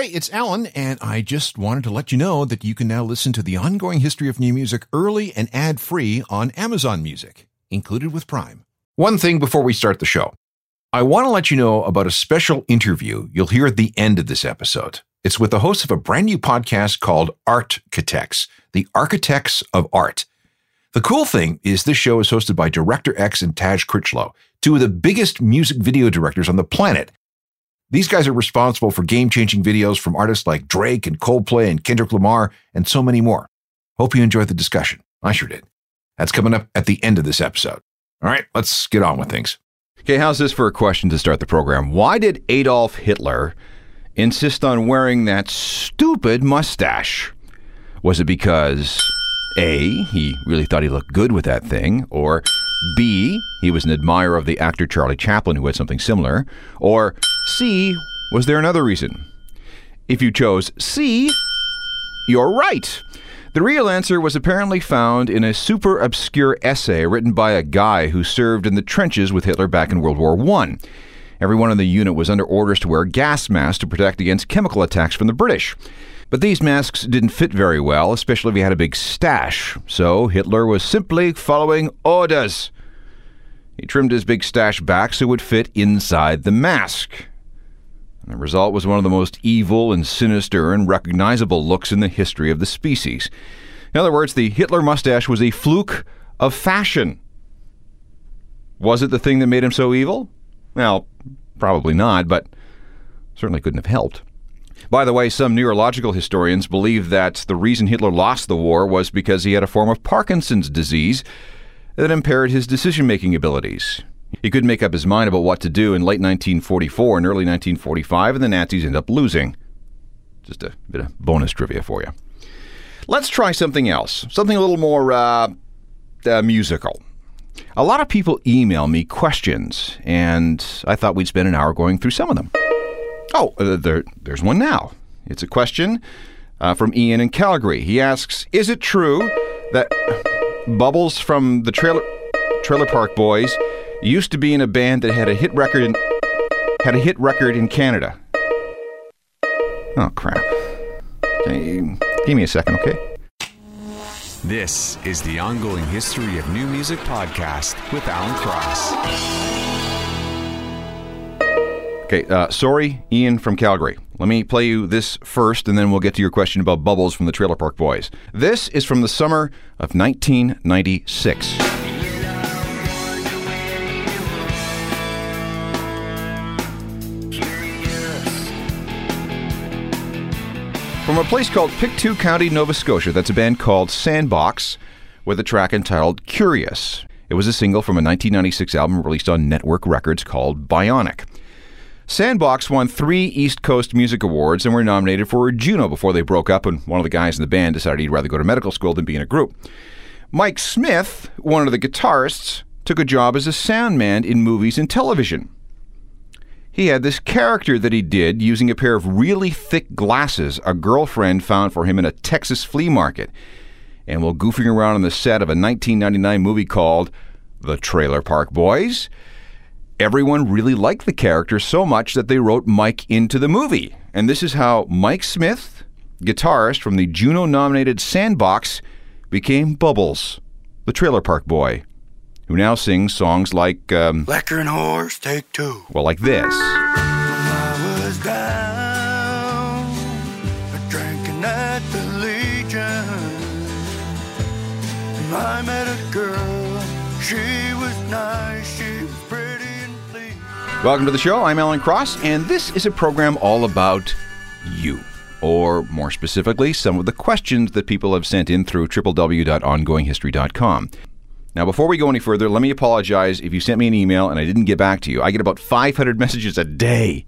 Hey, it's Alan, and I just wanted to let you know that you can now listen to The Ongoing History of New Music early and ad-free on Amazon Music, included with Prime. One thing before we start the show. I want to let you know about a special interview you'll hear at the end of this episode. It's with the host of a brand new podcast called Art Catex, the Architects of Art. The cool thing is this show is hosted by Director X and Taj Critchlow, two of the biggest music video directors on the planet. These guys are responsible for game-changing videos from artists like Drake and Coldplay and Kendrick Lamar and so many more. Hope you enjoyed the discussion. I sure did. That's coming up at the end of this episode. All right, let's get on with things. Okay, how's this for a question to start the program? Why did Adolf Hitler insist on wearing that stupid mustache? Was it because A, he really thought he looked good with that thing, or B, he was an admirer of the actor Charlie Chaplin, who had something similar, or C, was there another reason? If you chose C, you're right. The real answer was apparently found in a super obscure essay written by a guy who served in the trenches with Hitler back in World War I. Everyone in the unit was under orders to wear gas masks to protect against chemical attacks from the British. But these masks didn't fit very well, especially if you had a big stash. So Hitler was simply following orders. He trimmed his big stash back so it would fit inside the mask. The result was one of the most evil and sinister and recognizable looks in the history of the species. In other words, the Hitler mustache was a fluke of fashion. Was it the thing that made him so evil? Well, probably not, but certainly couldn't have helped. By the way, some neurological historians believe that the reason Hitler lost the war was because he had a form of Parkinson's disease that impaired his decision-making abilities. He couldn't make up his mind about what to do in late 1944 and early 1945, and the Nazis ended up losing. Just a bit of bonus trivia for you. Let's try something else, something a little more musical. A lot of people email me questions, and I thought we'd spend an hour going through some of them. Oh, there's one now. It's a question from Ian in Calgary. He asks, is it true that Bubbles from the Trailer Park Boys used to be in a band that had a hit record in Canada? Oh crap! Give me a second, okay? This is the Ongoing History of New Music podcast with Alan Cross. Okay, sorry, Ian from Calgary. Let me play you this first, and then we'll get to your question about Bubbles from the Trailer Park Boys. This is from the summer of 1996. From a place called Pictou County, Nova Scotia, that's a band called Sandbox, with a track entitled Curious. It was a single from a 1996 album released on Network Records called Bionic. Sandbox won 3 East Coast Music Awards and were nominated for a Juno before they broke up, and one of the guys in the band decided he'd rather go to medical school than be in a group. Mike Smith, one of the guitarists, took a job as a sound man in movies and television. He had this character that he did using a pair of really thick glasses a girlfriend found for him in a Texas flea market, and while goofing around on the set of a 1999 movie called The Trailer Park Boys, everyone really liked the character so much that they wrote Mike into the movie. And this is how Mike Smith, guitarist from the Juno-nominated Sandbox, became Bubbles, the Trailer Park Boy, who now sings songs like Liquor and Horse, Take Two. Well, like this. I was down, drinking at the Legion. And I met a girl, she was nice, she was pretty and pleasing. Welcome to the show, I'm Alan Cross, and this is a program all about you. Or, more specifically, some of the questions that people have sent in through www.ongoinghistory.com. Now, before we go any further, let me apologize if you sent me an email and I didn't get back to you. I get about 500 messages a day,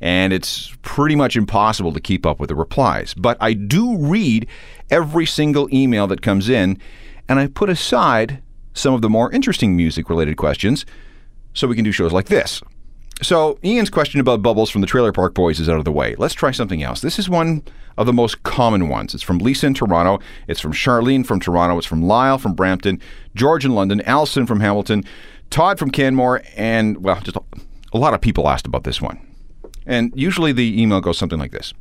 and it's pretty much impossible to keep up with the replies. But I do read every single email that comes in, and I put aside some of the more interesting music-related questions so we can do shows like this. So, Ian's question about Bubbles from the Trailer Park Boys is out of the way. Let's try something else. This is one of the most common ones. It's from Lisa in Toronto. It's from Charlene from Toronto. It's from Lyle from Brampton. George in London. Allison from Hamilton. Todd from Canmore. And, well, just a lot of people asked about this one. And usually the email goes something like this.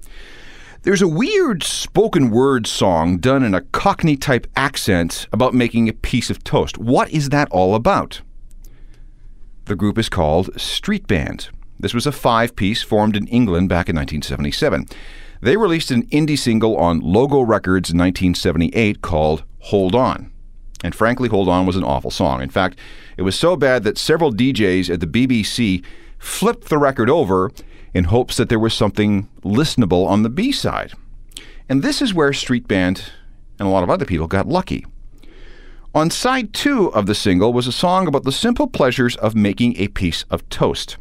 There's a weird spoken word song done in a Cockney-type accent about making a piece of toast. What is that all about? The group is called Street Band. This was a five-piece formed in England back in 1977. They released an indie single on Logo Records in 1978 called Hold On. And frankly, Hold On was an awful song. In fact, it was so bad that several DJs at the BBC flipped the record over in hopes that there was something listenable on the B-side. And this is where Street Band and a lot of other people got lucky. On side two of the single was a song about the simple pleasures of making a piece of toast.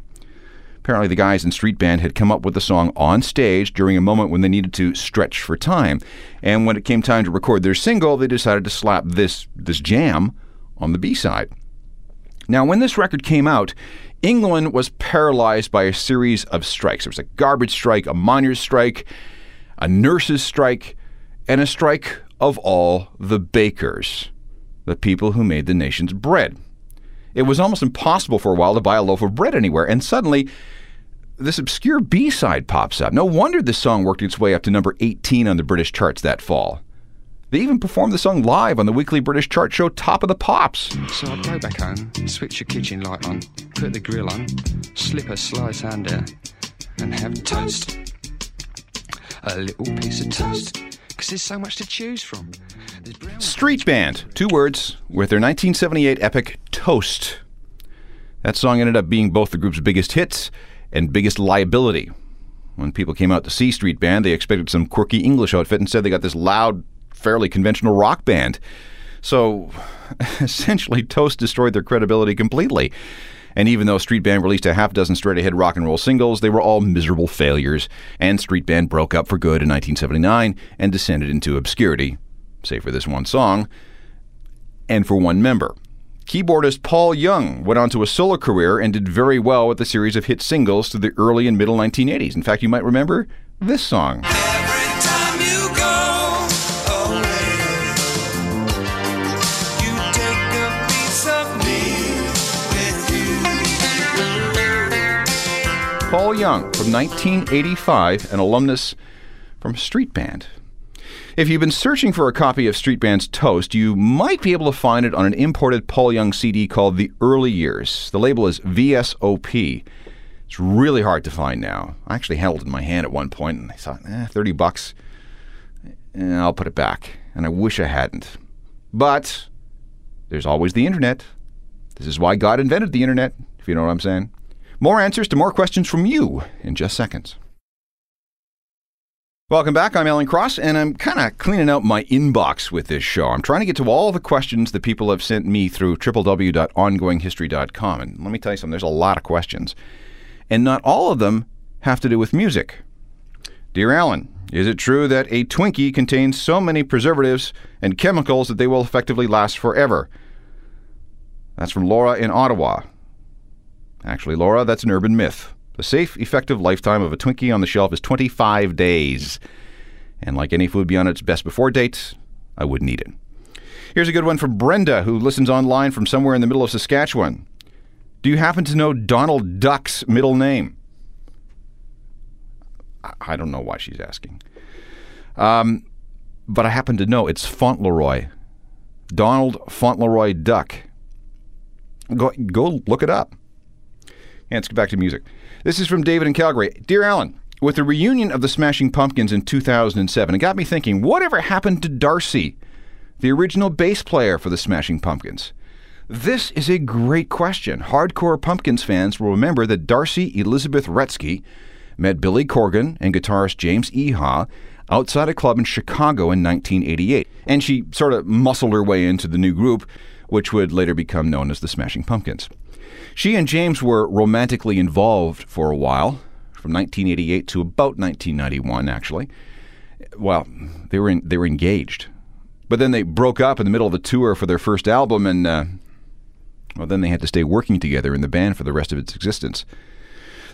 Apparently the guys in Street Band had come up with the song on stage during a moment when they needed to stretch for time. And when it came time to record their single, they decided to slap this jam on the B-side. Now, when this record came out, England was paralyzed by a series of strikes. There was a garbage strike, a miners' strike, a nurses' strike, and a strike of all the bakers, the people who made the nation's bread. It was almost impossible for a while to buy a loaf of bread anywhere, and suddenly this obscure B-side pops up. No wonder this song worked its way up to number 18 on the British charts that fall. They even performed the song live on the weekly British chart show Top of the Pops. So I'd go back home, switch your kitchen light on, put the grill on, slip a slice under, and have toast. A little piece of toast, because there's so much to choose from. Street Band, two words, with their 1978 epic Toast. That song ended up being both the group's biggest hits and biggest liability. When people came out to see Street Band, they expected some quirky English outfit. Instead, they got this loud, fairly conventional rock band. So essentially, Toast destroyed their credibility completely. And even though Street Band released a half dozen straight-ahead rock and roll singles, they were all miserable failures. And Street Band broke up for good in 1979 and descended into obscurity, save for this one song, and for one member. Keyboardist Paul Young went on to a solo career and did very well with a series of hit singles through the early and middle 1980s. In fact, you might remember this song. Paul Young from 1985, an alumnus from Street Band. If you've been searching for a copy of Street Band's Toast, you might be able to find it on an imported Paul Young CD called The Early Years. The label is VSOP. It's really hard to find now. I actually held it in my hand at one point, and I thought, $30, I'll put it back. And I wish I hadn't. But there's always the internet. This is why God invented the internet, if you know what I'm saying. More answers to more questions from you in just seconds. Welcome back. I'm Alan Cross, and I'm kind of cleaning out my inbox with this show. I'm trying to get to all the questions that people have sent me through www.ongoinghistory.com. And let me tell you something, there's a lot of questions. And not all of them have to do with music. Dear Alan, is it true that a Twinkie contains so many preservatives and chemicals that they will effectively last forever? That's from Laura in Ottawa. Actually, Laura, that's an urban myth. The safe, effective lifetime of a Twinkie on the shelf is 25 days. And like any food beyond its best before date, I wouldn't eat it. Here's a good one from Brenda, who listens online from somewhere in the middle of Saskatchewan. Do you happen to know Donald Duck's middle name? I don't know why she's asking. But I happen to know it's Fauntleroy. Donald Fauntleroy Duck. Go look it up. And let's get back to music. This is from David in Calgary. Dear Alan, with the reunion of the Smashing Pumpkins in 2007, it got me thinking, whatever happened to D'Arcy, the original bass player for the Smashing Pumpkins? This is a great question. Hardcore Pumpkins fans will remember that D'Arcy Elizabeth Wretzky met Billy Corgan and guitarist James Iha outside a club in Chicago in 1988. And she sort of muscled her way into the new group, which would later become known as the Smashing Pumpkins. She and James were romantically involved for a while, from 1988 to about 1991, actually. Well, they were engaged. But then they broke up in the middle of the tour for their first album, and then they had to stay working together in the band for the rest of its existence.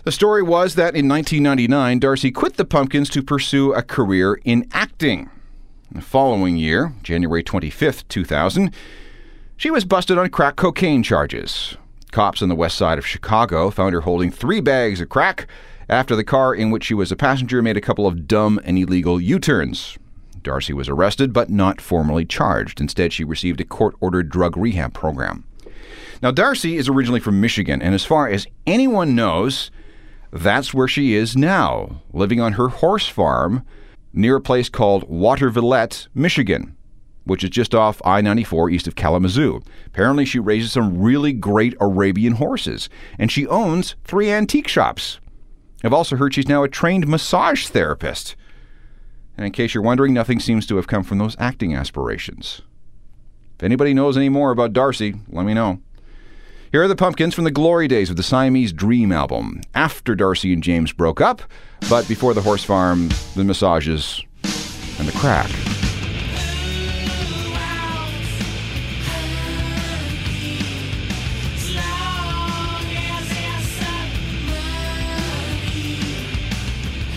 The story was that in 1999, D'Arcy quit the Pumpkins to pursue a career in acting. The following year, January 25th, 2000, she was busted on crack cocaine charges. Cops on the west side of Chicago found her holding 3 bags of crack after the car in which she was a passenger made a couple of dumb and illegal U-turns. D'Arcy was arrested, but not formally charged. Instead, she received a court-ordered drug rehab program. Now, D'Arcy is originally from Michigan, and as far as anyone knows, that's where she is now, living on her horse farm near a place called Watervillette, Michigan, which is just off I-94 east of Kalamazoo. Apparently, she raises some really great Arabian horses, and she owns 3 antique shops. I've also heard she's now a trained massage therapist. And in case you're wondering, nothing seems to have come from those acting aspirations. If anybody knows any more about D'Arcy, let me know. Here are the Pumpkins from the glory days of the Siamese Dream album, after D'Arcy and James broke up, but before the horse farm, the massages, and the crack.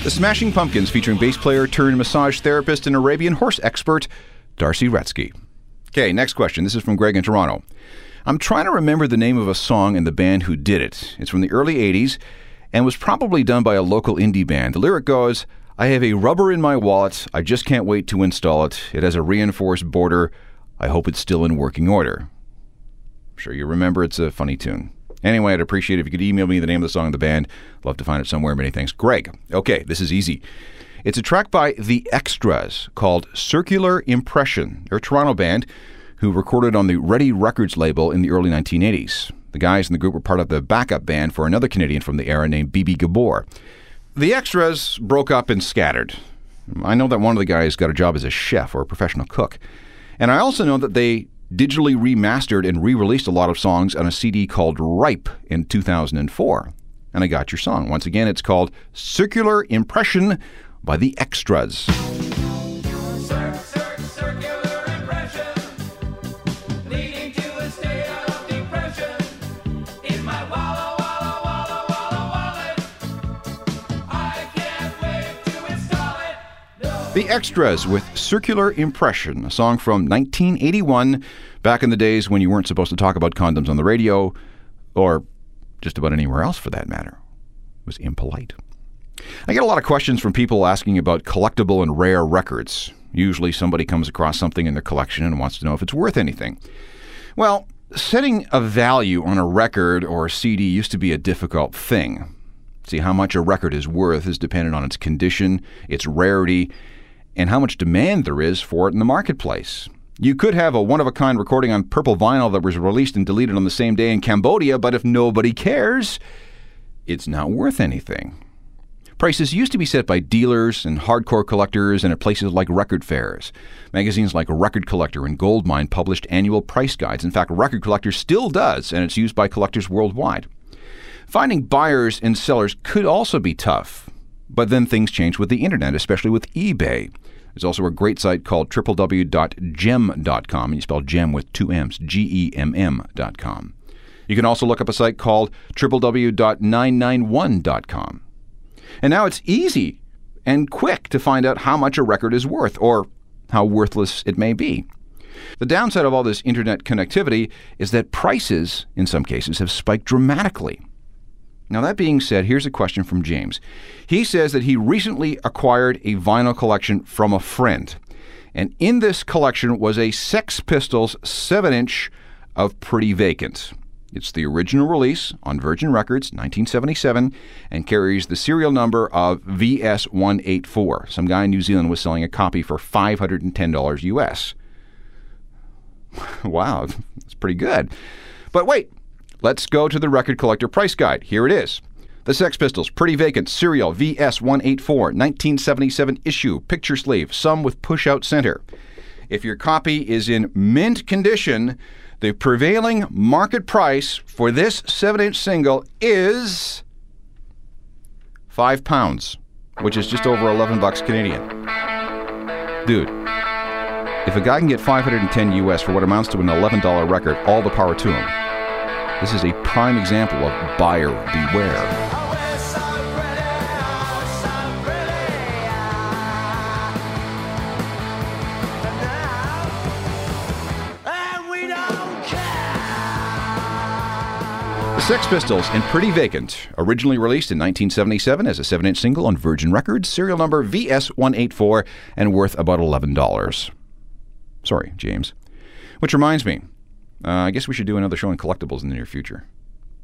The Smashing Pumpkins, featuring bass player turned massage therapist and Arabian horse expert, D'Arcy Wretzky. Okay, next question. This is from Greg in Toronto. I'm trying to remember the name of a song and the band who did it. It's from the early 80s and was probably done by a local indie band. The lyric goes, I have a rubber in my wallet. I just can't wait to install it. It has a reinforced border. I hope it's still in working order. I'm sure you remember. It's a funny tune. Anyway, I'd appreciate it if you could email me the name of the song and the band. Love to find it somewhere. Many thanks, Greg. Okay, this is easy. It's a track by The Extras called Circular Impression. They're a Toronto band who recorded on the Ready Records label in the early 1980s. The guys in the group were part of the backup band for another Canadian from the era named B.B. Gabor. The Extras broke up and scattered. I know that one of the guys got a job as a chef or a professional cook. And I also know that they digitally remastered and re-released a lot of songs on a CD called Ripe in 2004. And I got your song. Once again, it's called Circular Impression by The Extras. Circular impression, leading to a state of depression. In my walla, walla, walla, walla, wallet, I can't wait to install it. No. The Extras with Circular Impression, a song from 1981, back in the days when you weren't supposed to talk about condoms on the radio, or just about anywhere else for that matter. It was impolite. I get a lot of questions from people asking about collectible and rare records. Usually somebody comes across something in their collection and wants to know if it's worth anything. Well, setting a value on a record or a CD used to be a difficult thing. See, how much a record is worth is dependent on its condition, its rarity, and how much demand there is for it in the marketplace. You could have a one-of-a-kind recording on purple vinyl that was released and deleted on the same day in Cambodia, but if nobody cares, it's not worth anything. Prices used to be set by dealers and hardcore collectors and at places like record fairs. Magazines like Record Collector and Goldmine published annual price guides. In fact, Record Collector still does, and it's used by collectors worldwide. Finding buyers and sellers could also be tough, but then things changed with the internet, especially with eBay. There's also a great site called www.gem.com, and you spell gem with 2 M's, G-E-M-M.com. You can also look up a site called www.991.com. And now it's easy and quick to find out how much a record is worth, or how worthless it may be. The downside of all this internet connectivity is that prices, in some cases, have spiked dramatically. Now, that being said, here's a question from James. He says that he recently acquired a vinyl collection from a friend, and in this collection was a Sex Pistols 7-inch of Pretty Vacant. It's the original release on Virgin Records, 1977, and carries the serial number of VS184. Some guy in New Zealand was selling a copy for $510 US. Wow, that's pretty good. But wait, let's go to the Record Collector price guide. Here it is. The Sex Pistols, Pretty Vacant, serial VS184, 1977 issue, picture sleeve, some with push-out center. If your copy is in mint condition, the prevailing market price for this 7-inch single is £5, which is just over 11 bucks Canadian. Dude, if a guy can get 510 US for what amounts to an $11 record, all the power to him. This is a prime example of buyer beware. Sex Pistols and Pretty Vacant, originally released in 1977 as a 7-inch single on Virgin Records, serial number VS184, and worth about $11. Sorry, James. Which reminds me, I guess we should do another show on collectibles in the near future.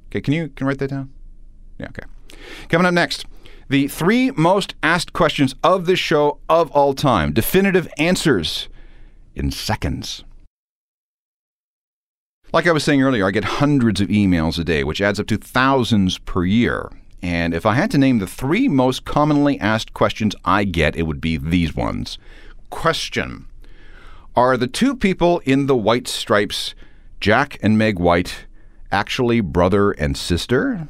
Okay, can you write that down? Yeah, okay. Coming up next, the 3 most asked questions of this show of all time. Definitive answers in seconds. Like I was saying earlier, I get hundreds of emails a day, which adds up to thousands per year. And if I had to name the 3 most commonly asked questions I get, it would be these ones. Question: are the 2 people in the white stripes, Jack and Meg White, actually brother and sister?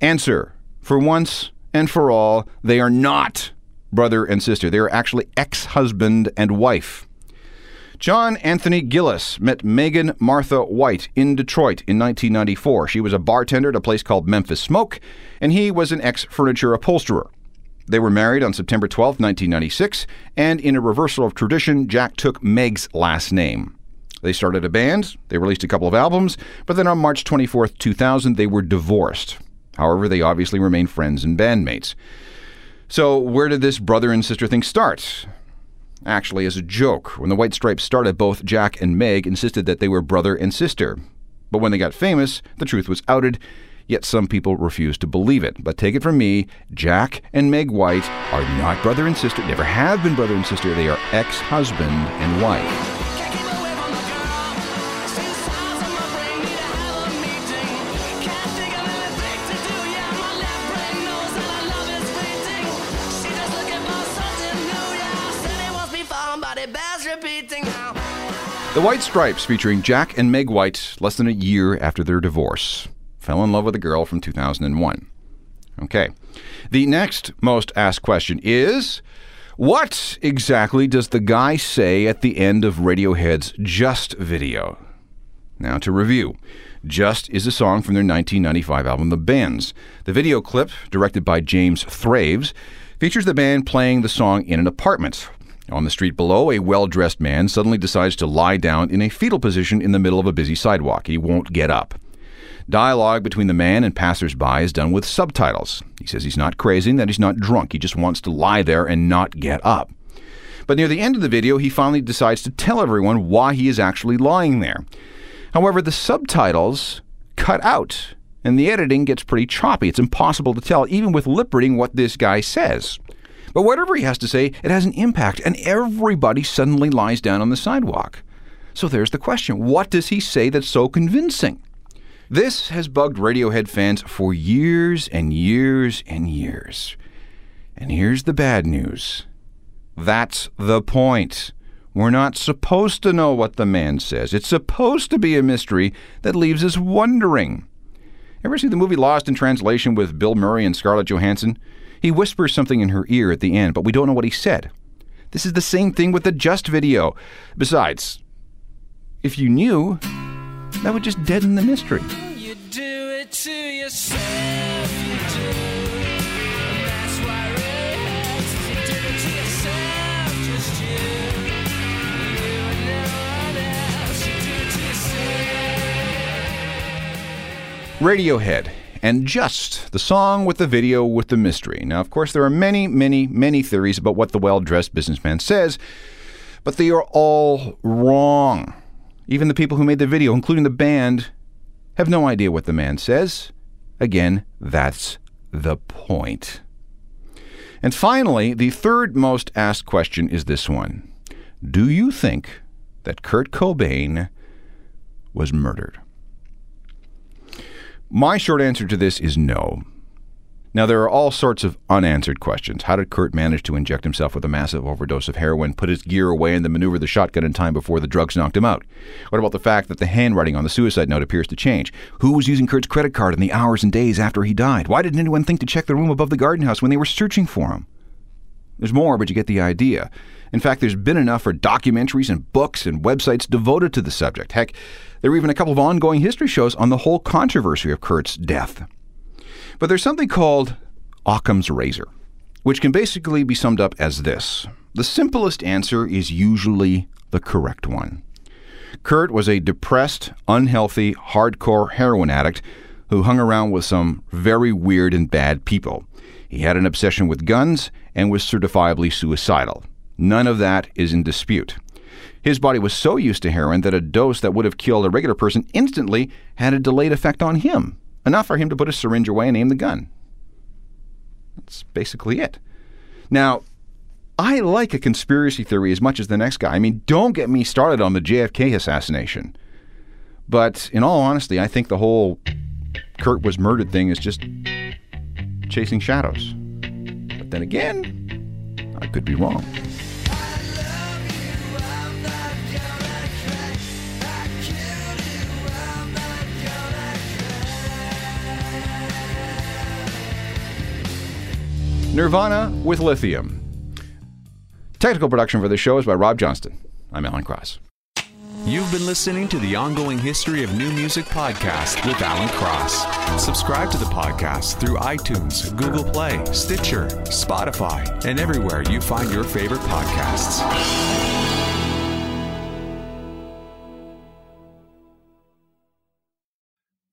Answer: for once and for all, they are not brother and sister. They are actually ex-husband and wife. John Anthony Gillis met Megan Martha White in Detroit in 1994. She was a bartender at a place called Memphis Smoke, and he was an ex-furniture upholsterer. They were married on September 12, 1996, and in a reversal of tradition, Jack took Meg's last name. They started a band, they released a couple of albums, but then on March 24, 2000, they were divorced. However, they obviously remained friends and bandmates. So where did this brother and sister thing start? Actually, as a joke, when the White Stripes started, both Jack and Meg insisted that they were brother and sister. But when they got famous, the truth was outed, yet some people refuse to believe it. But take it from me, Jack and Meg White are not brother and sister, never have been brother and sister. They are ex-husband and wife. The White Stripes, featuring Jack and Meg White, less than a year after their divorce. Fell in love with a girl from 2001. Okay. The next most asked question is, what exactly does the guy say at the end of Radiohead's Just video? Now, to review, Just is a song from their 1995 album, The Bends. The video clip, directed by James Thraves, features the band playing the song in an apartment. On the street below, a well-dressed man suddenly decides to lie down in a fetal position in the middle of a busy sidewalk. He won't get up. Dialogue between the man and passersby is done with subtitles. He says he's not crazy and that he's not drunk. He just wants to lie there and not get up. But near the end of the video, he finally decides to tell everyone why he is actually lying there. However, the subtitles cut out, and the editing gets pretty choppy. It's impossible to tell, even with lip reading, what this guy says. But whatever he has to say, it has an impact, and everybody suddenly lies down on the sidewalk. So there's the question, what does he say that's so convincing? This has bugged Radiohead fans for years and years and years. And here's the bad news. That's the point. We're not supposed to know what the man says. It's supposed to be a mystery that leaves us wondering. Ever see the movie Lost in Translation with Bill Murray and Scarlett Johansson? He whispers something in her ear at the end, but we don't know what he said. This is the same thing with the Just video. Besides, if you knew, that would just deaden the mystery. You do it to yourself, you do. That's why it hurts. You do it to yourself, just you. You and no one else. You do it to yourself. Radiohead and Just, the song with the video with the mystery. Now, of course, there are many, many, many theories about what the well-dressed businessman says, but they are all wrong. Even the people who made the video, including the band, have no idea what the man says. Again, that's the point. And finally, the 3rd most asked question is this one. Do you think that Kurt Cobain was murdered? My short answer to this is no. Now, there are all sorts of unanswered questions. How did Kurt manage to inject himself with a massive overdose of heroin, put his gear away, and then maneuver the shotgun in time before the drugs knocked him out? What about the fact that the handwriting on the suicide note appears to change? Who was using Kurt's credit card in the hours and days after he died? Why didn't anyone think to check the room above the garden house when they were searching for him? There's more, but you get the idea. In fact, there's been enough for documentaries and books and websites devoted to the subject. Heck, there were even a couple of ongoing history shows on the whole controversy of Kurt's death. But there's something called Occam's razor, which can basically be summed up as this. The simplest answer is usually the correct one. Kurt was a depressed, unhealthy, hardcore heroin addict who hung around with some very weird and bad people. He had an obsession with guns and was certifiably suicidal. None of that is in dispute. His body was so used to heroin that a dose that would have killed a regular person instantly had a delayed effect on him, enough for him to put a syringe away and aim the gun. That's basically it. Now, I like a conspiracy theory as much as the next guy. I mean, don't get me started on the JFK assassination. But in all honesty, I think the whole Kurt was murdered thing is just chasing shadows. But then again, I could be wrong. Nirvana with Lithium. Technical production for this show is by Rob Johnston. I'm Alan Cross. You've been listening to the Ongoing History of New Music podcast with Alan Cross. Subscribe to the podcast through iTunes, Google Play, Stitcher, Spotify, and everywhere you find your favorite podcasts.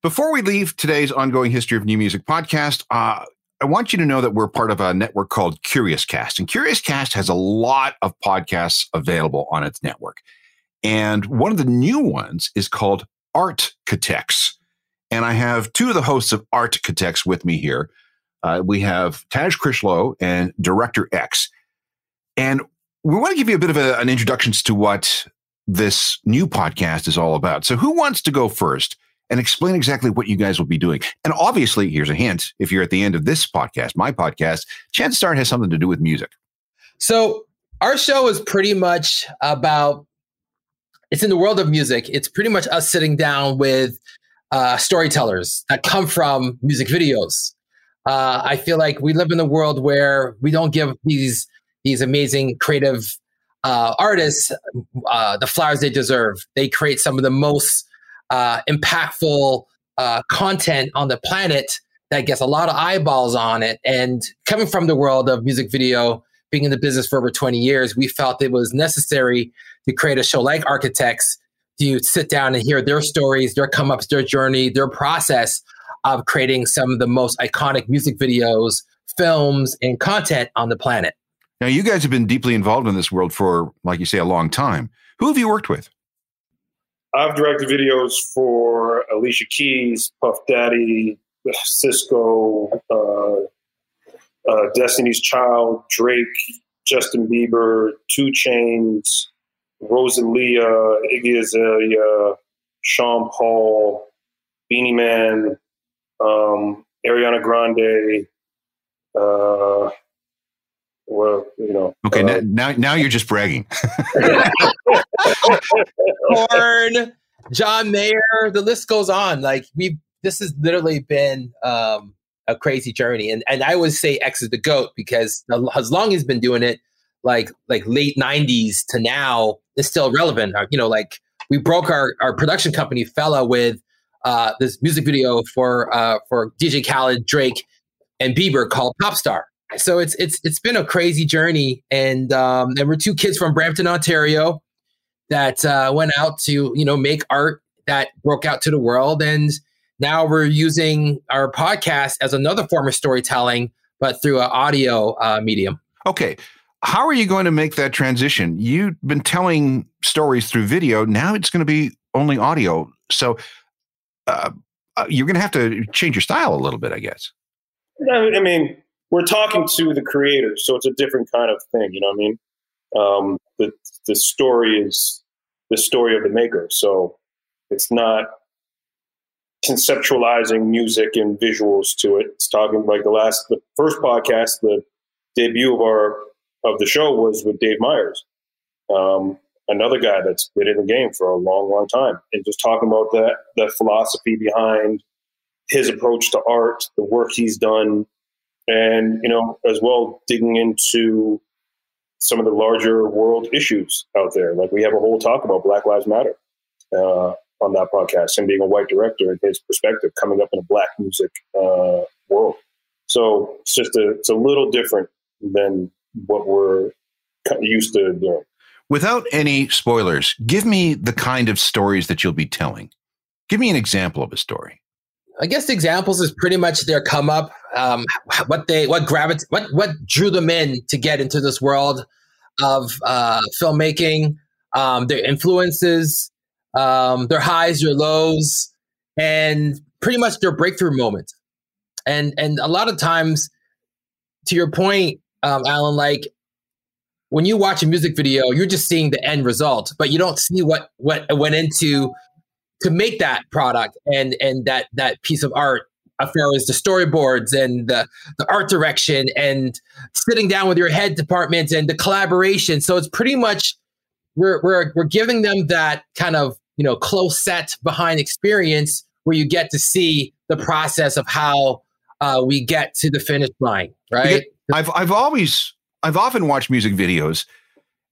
Before we leave today's Ongoing History of New Music podcast, I want you to know that we're part of a network called CuriousCast, and CuriousCast has a lot of podcasts available on its network. And one of the new ones is called Art Catex. And I have two of the hosts of Art Catex with me here. We have Taj Critchlow and Director X. And we want to give you a bit of an introduction to what this new podcast is all about. So who wants to go first and explain exactly what you guys will be doing? And obviously, here's a hint, if you're at the end of this podcast, my podcast, chances are it has something to do with music. So our show is pretty much about, it's in the world of music. It's pretty much us sitting down with storytellers that come from music videos. I feel like we live in a world where we don't give these amazing creative artists the flowers they deserve. They create some of the most impactful content on the planet that gets a lot of eyeballs on it. And coming from the world of music video, being in the business for over 20 years, we felt it was necessary to create a show like Art Catex to sit down and hear their stories, their come-ups, their journey, their process of creating some of the most iconic music videos, films, and content on the planet. Now, you guys have been deeply involved in this world for, like you say, a long time. Who have you worked with? I've directed videos for Alicia Keys, Puff Daddy, Cisco, Destiny's Child, Drake, Justin Bieber, 2 Chainz, Rosalia, Iggy Azalea, Sean Paul, Beanie Man, Ariana Grande. Well, you know. Okay, now you're just bragging. Korn, John Mayer, the list goes on. Like this has literally been a crazy journey, and I would say X is the GOAT because as long as he's been doing it, like late 90s to now, it's still relevant. You know, like we broke our production company fella with this music video for DJ Khaled, Drake, and Bieber called Pop Star. So it's been a crazy journey, and we're two kids from Brampton, Ontario, that went out to make art that broke out to the world, and now we're using our podcast as another form of storytelling, but through an audio medium. Okay, how are you going to make that transition? You've been telling stories through video, now it's going to be only audio, so you're going to have to change your style a little bit, I guess. I mean, we're talking to the creators, so it's a different kind of thing. You know what I mean? The story is the story of the maker. So it's not conceptualizing music and visuals to it. It's talking like the first podcast, the debut of the show was with Dave Myers. Another guy that's been in the game for a long, long time, and just talking about the philosophy behind his approach to art, the work he's done. And, as well, digging into some of the larger world issues out there. Like we have a whole talk about Black Lives Matter on that podcast, and being a white director and his perspective coming up in a black music world. So it's just it's a little different than what we're used to doing. Without any spoilers, give me the kind of stories that you'll be telling. Give me an example of a story. I guess the examples is pretty much their come up, what drew them in to get into this world of filmmaking, their influences, their highs, their lows, and pretty much their breakthrough moment. And a lot of times, to your point, Alan, like when you watch a music video, you're just seeing the end result, but you don't see what went into to make that product and that piece of art, as far as the storyboards and the art direction and sitting down with your head department and the collaboration. So it's pretty much we're giving them that kind of, close set behind experience where you get to see the process of how we get to the finish line, right? I've often watched music videos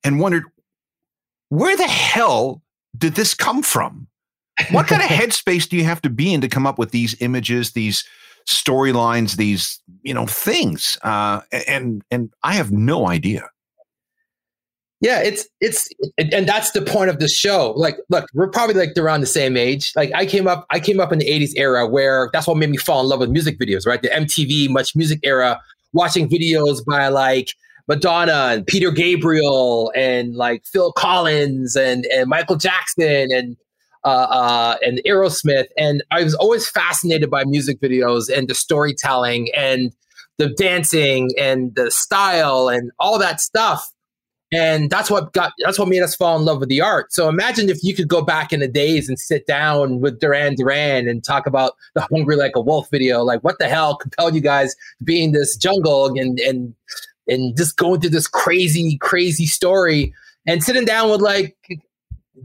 and wondered, where the hell did this come from? What kind of headspace do you have to be in to come up with these images, these storylines, these, things? And I have no idea. Yeah, and that's the point of the show. Like, look, we're probably like around the same age. Like I came up in the 80s era where that's what made me fall in love with music videos, right? The MTV Much Music era, watching videos by like Madonna and Peter Gabriel and like Phil Collins and Michael Jackson and Aerosmith. And I was always fascinated by music videos and the storytelling and the dancing and the style and all that stuff. And that's what made us fall in love with the art. So imagine if you could go back in the days and sit down with Duran Duran and talk about the Hungry Like a Wolf video. Like, what the hell compelled you guys to be in this jungle and just going through this crazy, crazy story, and sitting down with like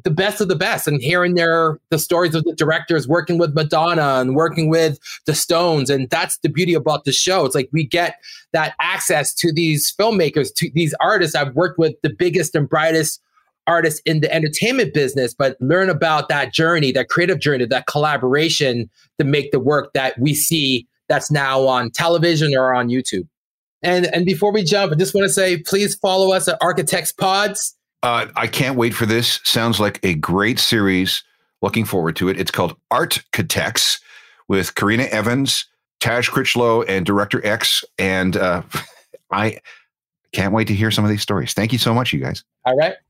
the best of the best and hearing the stories of the directors working with Madonna and working with the Stones. And that's the beauty about the show. It's like we get that access to these filmmakers, to these artists. I've worked with the biggest and brightest artists in the entertainment business, but learn about that journey, that creative journey, that collaboration to make the work that we see that's now on television or on YouTube. And before we jump, I just want to say, please follow us at Art Catex Pods. I can't wait for this. Sounds like a great series. Looking forward to it. It's called Art Catex with Karina Evans, Taj Critchlow, and Director X. And I can't wait to hear some of these stories. Thank you so much, you guys. All right.